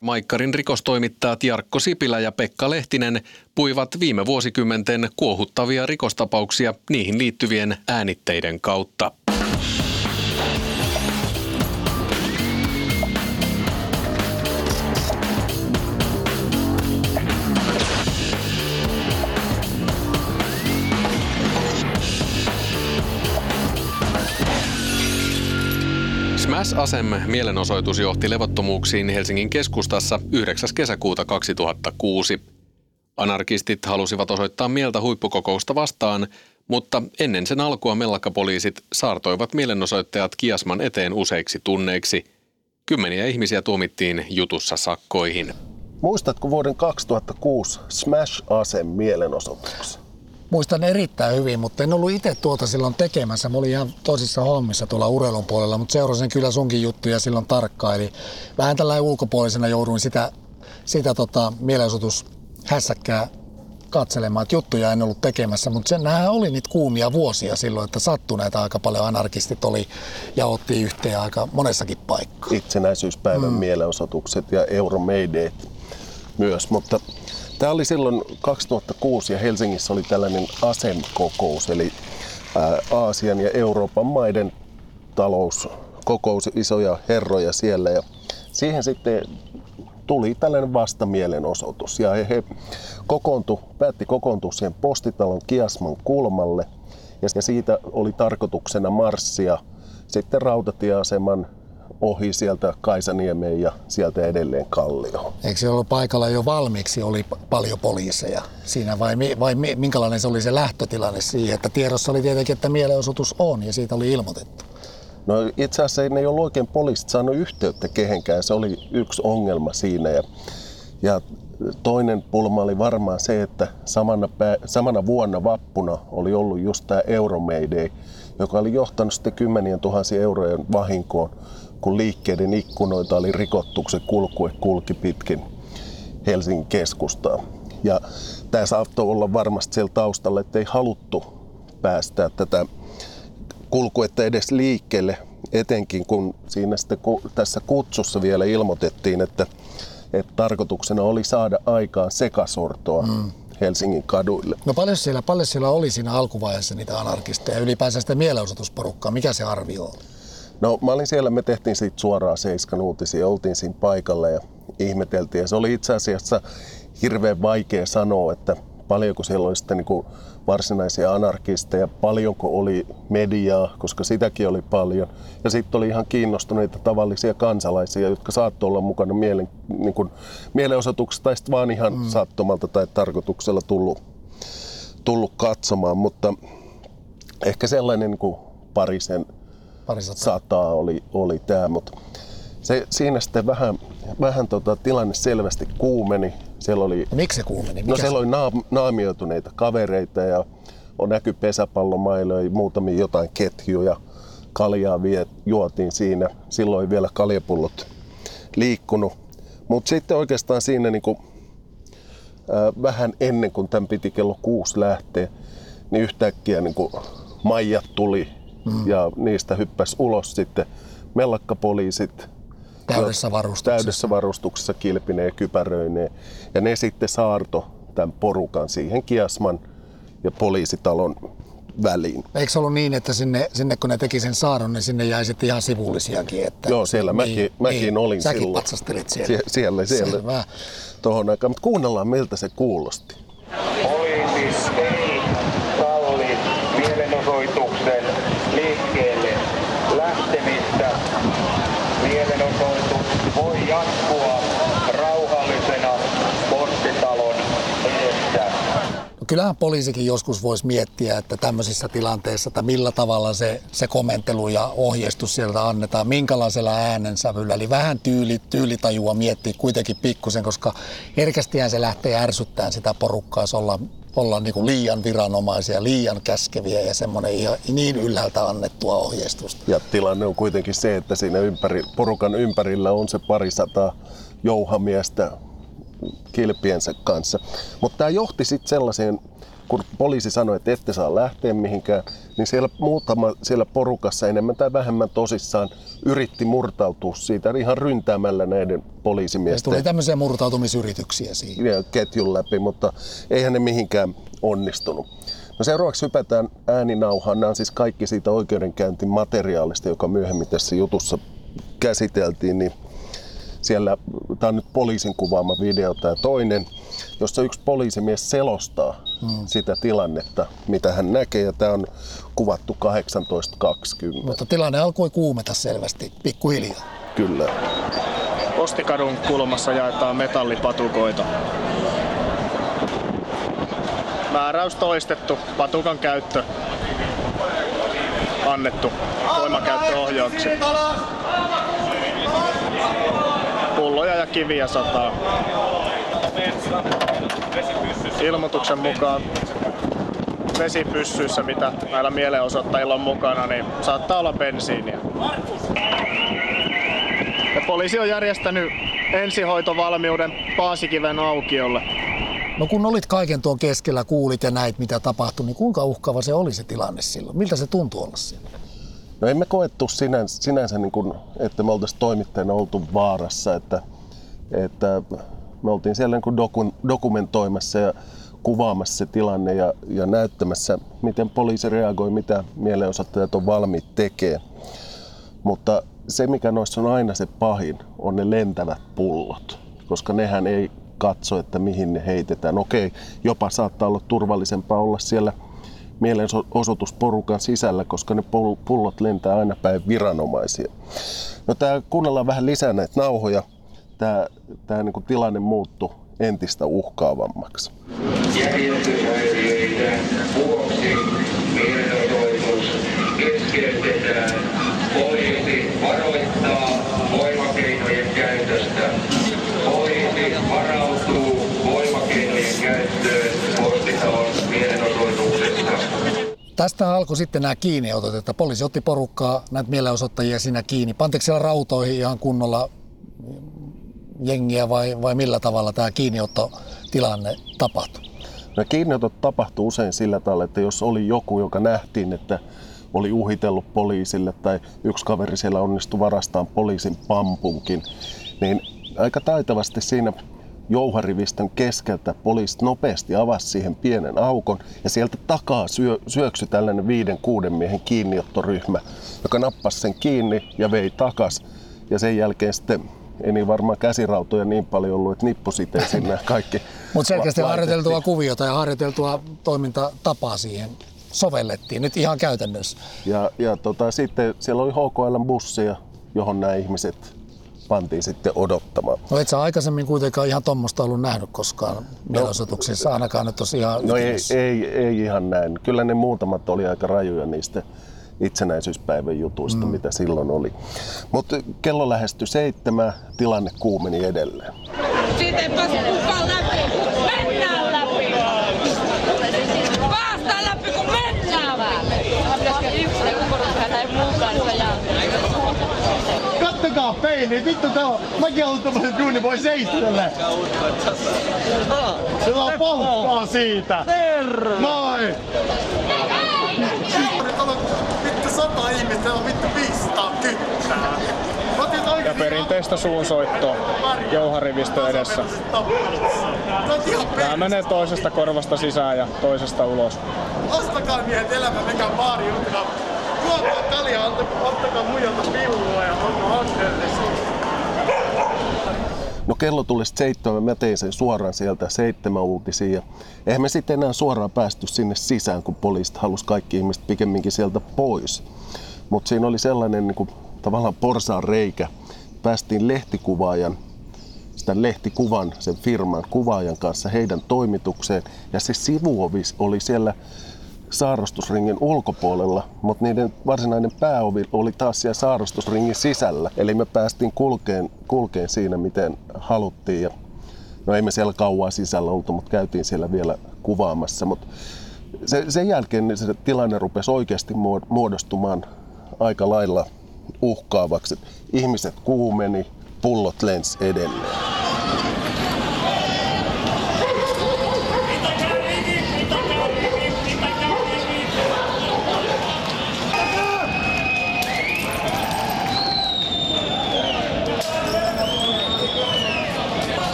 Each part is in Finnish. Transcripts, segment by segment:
Maikkarin rikostoimittajat Jarkko Sipilä ja Pekka Lehtinen puivat viime vuosikymmenten kuohuttavia rikostapauksia niihin liittyvien äänitteiden kautta. Smash Asem -mielenosoitus johti levottomuuksiin Helsingin keskustassa 9. kesäkuuta 2006. Anarkistit halusivat osoittaa mieltä huippukokousta vastaan, mutta ennen sen alkua mellakkapoliisit saartoivat mielenosoittajat Kiasman eteen useiksi tunneiksi. Kymmeniä ihmisiä tuomittiin jutussa sakkoihin. Muistatko vuoden 2006 Smash Asem -mielenosoituksessa? Muistan erittäin hyvin, mutta en ollut itse tuota silloin tekemässä. Mä olin ihan toisissa hommissa tuolla urheilun puolella, mutta seurasin kyllä sunkin juttuja silloin tarkkaan. Eli vähän tällainen ulkopuolisena jouduin sitä mielenosoitushässäkkää katselemaan, että juttuja en ollut tekemässä. Mutta senhän oli niitä kuumia vuosia silloin, että sattuneita aika paljon anarkistit oli ja otti yhteen aika monessakin paikkaan. Itsenäisyyspäivän mielenosoitukset ja Euro-mayday myös, mutta... Tämä oli silloin 2006 ja Helsingissä oli tällainen ASEM-kokous, eli Aasian ja Euroopan maiden talouskokous, isoja herroja siellä. Ja siihen sitten tuli tällainen vastamielenosoitus ja he päätti kokoontua siihen Postitalon Kiasman kulmalle ja siitä oli tarkoituksena marssia sitten rautatieaseman ohi sieltä Kaisaniemeen ja sieltä edelleen Kallioon. Eikö se ollut paikalla jo valmiiksi, oli paljon poliiseja siinä vai minkälainen se oli se lähtötilanne siihen, että tiedossa oli tietenkin, että mielenosoitus on ja siitä oli ilmoitettu? No itse asiassa ei ollut oikein poliisit saanut yhteyttä kehenkään, se oli yksi ongelma siinä ja toinen pulma oli varmaan se, että samana vuonna vappuna oli ollut just tämä Euro-mayday, joka oli johtanut sitten 10 000 eurojen vahinkoon, kun liikkeiden ikkunoita oli rikottu, kun se kulkue kulki pitkin Helsingin keskustaa. Ja tämä saattoi olla varmasti siellä taustalla, ettei haluttu päästää tätä kulkuetta edes liikkeelle, etenkin kun siinä sitten, tässä kutsussa vielä ilmoitettiin, että tarkoituksena oli saada aikaan sekasortoa Helsingin kaduille. No paljon siellä oli siinä alkuvaiheessa niitä anarkisteja, ylipäänsä sitä mielenosoitusporukkaa, mikä se arvio oli? No mä olin siellä, me tehtiin siitä suoraan Seiskan uutisia, oltiin siinä paikalla ja ihmeteltiin. Ja se oli itse asiassa hirveän vaikea sanoa, että paljonko siellä oli sitten niin varsinaisia anarkisteja, paljonko oli mediaa, koska sitäkin oli paljon. Ja sitten oli ihan kiinnostuneita tavallisia kansalaisia, jotka saattoi olla mukana mielenosoituksessa tai sitten vaan ihan sattumalta tai tarkoituksella tullut katsomaan. Mutta ehkä sellainen niin parisataa oli tämä, mutta siinä sitten vähän tilanne selvästi kuumeni. Siellä oli, miksi se kuumeni? Siellä oli naamioituneita kavereita ja näkyi pesäpallomailoja, muutamia jotain ketjuja, kaljaa juotiin siinä. Silloin vielä kaljapullot liikkunut, mutta sitten oikeastaan siinä niinku, vähän ennen kuin tämän piti kello 6 lähteä, niin yhtäkkiä niinku maijat tuli. Ja niistä hyppäsi ulos sitten mellakkapoliisit täydessä varustuksessa kilpineen ja kypäröineen. Ja ne sitten saarto tämän porukan siihen Kiasman ja poliisitalon väliin. Eikö se ollut niin, että sinne kun ne teki sen saarron, niin sinne jäi sitten ihan sivullisiakin? Että joo, siellä mäkin olin silloin. Säkin patsastelit siellä. Siellä tohon aikaan. Mutta kuunnellaan, miltä se kuulosti. Poliisis ei salli mielenosoituksen liikkeelle lähtemistä. Mielenosoitus voi jatkua rauhallisena Postitalon edessä. kyllähän poliisikin joskus voisi miettiä, että tämmöisissä tilanteissa, että millä tavalla se komentelu ja ohjeistus sieltä annetaan, minkälaisella äänensävyllä. Eli vähän tyylitajua miettiä kuitenkin pikkusen, koska herkästihän se lähtee ärsyttämään sitä porukkaa, jos ollaan niin kuin liian viranomaisia, liian käskeviä ja semmoinen ihan niin ylhäältä annettua ohjeistusta. Ja tilanne on kuitenkin se, että siinä porukan ympärillä on se 200 jouhamiestä kilpiensä kanssa. Mutta tämä johti sitten sellaiseen, kun poliisi sanoi, että ette saa lähteä mihinkään, niin siellä porukassa enemmän tai vähemmän tosissaan yritti murtautua siitä ihan ryntäämällä näiden poliisimiesten. Ja tuli tämmöisiä murtautumisyrityksiä siihen. Ketjun läpi, mutta eihän ne mihinkään onnistunut. No seuraavaksi hypätään ääninauhaan. Nämä on siis kaikki siitä oikeudenkäyntimateriaalista, joka myöhemmin tässä jutussa käsiteltiin. Niin siellä, tämä on nyt poliisin kuvaama video, tämä toinen, jossa yksi poliisimies selostaa sitä tilannetta, mitä hän näkee, ja tämä on kuvattu 18.20. Mutta tilanne alkoi kuumeta selvästi, pikkuhiljaa. Kyllä. Postikadun kulmassa jaetaan metallipatukoita. Määräys toistettu, patukan käyttö annettu voimakäyttöohjauksi. Pulloja ja kiviä sataa. Ilmoituksen mukaan vesipyssyissä, mitä näillä mielenosoittajilla on mukana, niin saattaa olla bensiiniä. Ja poliisi on järjestänyt ensihoitovalmiuden Paasikiven aukiolle. No kun olit kaiken tuon keskellä, kuulit ja näit mitä tapahtui, niin kuinka uhkaava se oli se tilanne silloin? Miltä se tuntui olla siellä? No emme koettu sinänsä, niin kuin, että me oltaisiin toimittajana oltu vaarassa, että me oltiin siellä niin kuin dokumentoimassa ja kuvaamassa se tilanne ja näyttämässä, miten poliisi reagoi, mitä mielenosoittajat on valmiit tekemään. Mutta se, mikä noissa on aina se pahin, on ne lentävät pullot, koska nehän ei katso, että mihin ne heitetään. Okei, jopa saattaa olla turvallisempaa olla siellä mielenosoitusporukan sisällä, koska ne pullot lentää aina päin viranomaisia. No, tää, kuunnellaan vähän lisää näitä nauhoja. Tämä niinku tilanne muuttui entistä uhkaavammaksi. Järjestyshäiriöiden vuoksi mielenosoitus keskeytetään. Poliisi varoittaa voimakeinojen käytöstä. Poliisi varautuu voimakeinojen käyttöön postitalon mielenosoituksessa. Tästä alkoi sitten nämä kiinniotot, että poliisi otti porukkaa, näitä mielenosoittajia siinä kiinni. Panteeksi siellä rautoihin ihan kunnolla jengiä vai millä tavalla tämä kiinniottotilanne tapahtuu? No, kiinniotot tapahtuu usein sillä tavalla, että jos oli joku, joka nähtiin, että oli uhitellut poliisille tai yksi kaveri siellä onnistui varastamaan poliisin pampunkin, niin aika taitavasti siinä jouharivistön keskeltä poliisi nopeasti avasi siihen pienen aukon ja sieltä takaa syöksy tällainen 5-6 miehen kiinniottoryhmä, joka nappasi sen kiinni ja vei takas. Ja sen jälkeen sitten ei niin varmaan käsirautoja niin paljon ollut, että nippusitein sinne kaikki. Mutta selkeästi harjoiteltua kuviota ja harjoiteltua toimintatapaa siihen sovellettiin nyt ihan käytännössä. Ja sitten siellä oli HKL:n bussia, johon nämä ihmiset pantiin sitten odottamaan. No et sä aikaisemmin kuitenkaan ihan tuommoista ollut nähnyt koskaan mielenosoituksissa, ainakaan nyt tosiaan. No ei ihan näin. Kyllä ne muutamat oli aika rajuja niistä itsenäisyyspäivän jutuista, mitä silloin oli. Mutta kello lähestyi 7, tilanne kuumeni edelleen. Siitä ei pääse kukaan läpi, kun mennään läpi! Päästään läpi, kun mennään läpi! Kattokaa peiliin, vittu tää on! Mäkin haluan tämmösen duunin, voi seistellä! Sillä on polttaa siitä! Terve! Moi! Vittu 100 ihmistä, on vittu 500 kyttää. Ja perinteistä suunsoittoa jouharivistön edessä. Tää menee toisesta korvasta sisään ja toisesta ulos. Ostakaa miehet elämä, menkää baariin, juokaa talia, ottakaa muijalta pillua ja onko hankkeen suuntaan. No kello tuli 7, mä tein sen suoraan sieltä 7 uutisiin ja eihän me sitten enää suoraan päästy sinne sisään, kun poliisit halusi kaikki ihmiset pikemminkin sieltä pois. Mutta siinä oli sellainen niin kuin, tavallaan porsaan reikä. Päästiin lehtikuvaajan tämän lehtikuvan, sen firman kuvaajan kanssa heidän toimitukseen. Ja se sivuovi oli siellä saarostusringin ulkopuolella, mutta niiden varsinainen pääovi oli taas siellä saarostusringin sisällä. Eli me päästiin kulkeen siinä, miten haluttiin. Ja no ei me siellä kauaa sisällä oltu, mutta käytiin siellä vielä kuvaamassa. Mut sen jälkeen niin se tilanne rupesi oikeasti muodostumaan aika lailla uhkaavaksi. Ihmiset kuumeni, pullot lensi edelleen.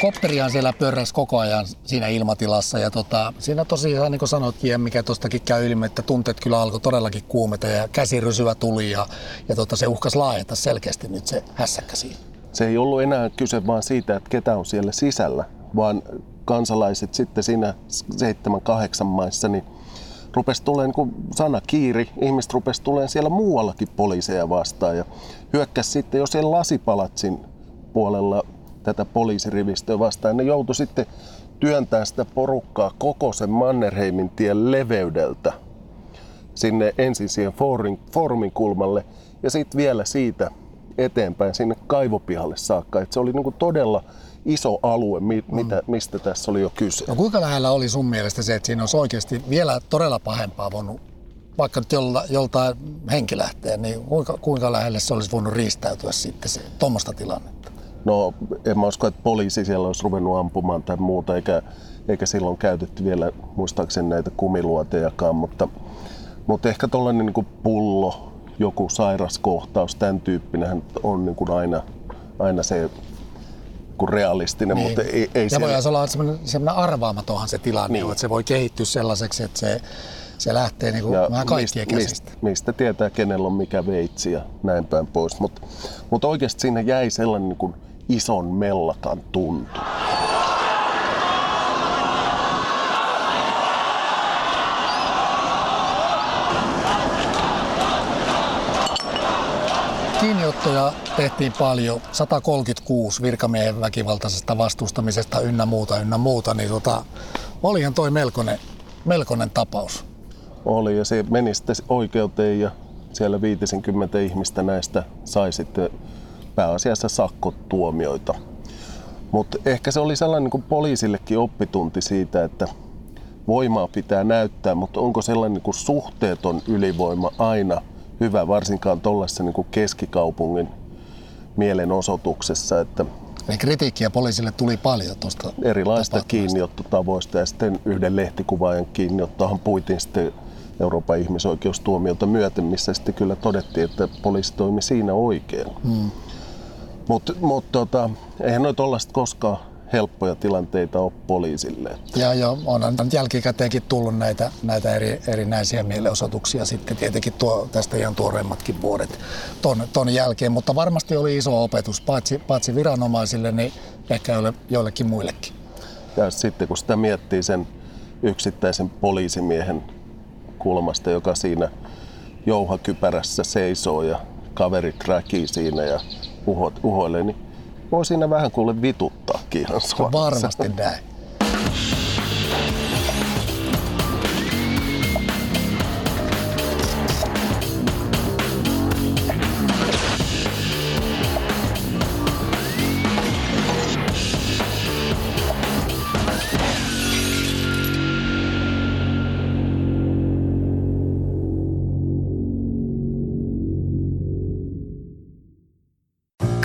Kopterihan siellä pörräsi koko ajan siinä ilmatilassa ja siinä tosiaan niin kuin sanoitkin ja mikä tuostakin käy ilmi, että tunteet kyllä alkoi todellakin kuumeta ja käsirysyvä tuli ja se uhkasi laajata selkeästi nyt se hässäkkä siinä. Se ei ollut enää kyse vaan siitä, että ketä on siellä sisällä, vaan kansalaiset sitten siinä 7-8 maissa niin rupesi tulemaan niin sanakiiri, ihmiset rupesi tulemaan siellä muuallakin poliiseja vastaan ja hyökkäsi sitten jo siellä lasipalatsin puolella tätä poliisirivistöä vastaan. Ne joutui sitten työntämään sitä porukkaa koko sen Mannerheimin tien leveydeltä sinne ensin siihen foorumin kulmalle ja sitten vielä siitä eteenpäin sinne kaivopihalle saakka. Et se oli niinku todella iso alue, mistä tässä oli jo kyse. No kuinka lähellä oli sun mielestä se, että siinä olisi oikeasti vielä todella pahempaa voinut, vaikka nyt joltain henki lähtee, niin kuinka lähelle se olisi voinut riistäytyä sitten se tuommoista tilannetta? No en mä usko, että poliisi siellä olisi ruvennut ampumaan tai muuta, eikä silloin käytetty vielä muistaakseni näitä kumiluotejakaan, mutta ehkä tuollainen niin kuin pullo, joku sairaskohtaus, tämän tyyppinen on niin kuin aina se kuin realistinen. Niin. Mutta ei se voi olla sellainen arvaamatonhan se tilanne, niin. Että se voi kehittyä sellaiseksi, että se lähtee niin kuin vähän kaikkien käsistä. Mistä tietää, kenellä on mikä veitsi ja näin päin pois. Mutta oikeasti siinä jäi sellainen niin kuin ison mellakan tuntu. Kiinniottoja tehtiin paljon, 136 virkamiehen väkivaltaisesta vastustamisesta ynnä muuta, niin olihan toi melkoinen tapaus. Oli ja se meni sitten oikeuteen ja siellä 50 ihmistä näistä sai sitten pääasiassa sakkotuomioita. Mutta ehkä se oli sellainen kuin poliisillekin oppitunti siitä, että voimaa pitää näyttää, mutta onko sellainen kuin suhteeton ylivoima aina hyvä, varsinkaan tuollaisessa niin kuin keskikaupungin mielenosoituksessa. Että kritiikkiä poliisille tuli paljon tuosta erilaista kiinniottotavoista ja sitten yhden lehtikuvaajan kiinniottohan puitiin sitten Euroopan ihmisoikeustuomiolta myöten, missä sitten kyllä todettiin, että poliisi toimi siinä oikein. Hmm. Mutta eihän noita tollaista koskaan helppoja tilanteita ole poliisille. Joo, onhan jälkikäteenkin tullut näitä erinäisiä mielenosoituksia sitten tietenkin tästä ihan tuoreimmatkin vuodet ton jälkeen, mutta varmasti oli iso opetus paitsi viranomaisille, niin ehkä joillekin muillekin. Ja sitten kun sitä miettii sen yksittäisen poliisimiehen kulmasta, joka siinä jouhakypärässä seisoo ja kaverit räkii siinä ja uhoilee, niin voi siinä vähän kuule vituttaakin ihan suoraan. Varmasti näin.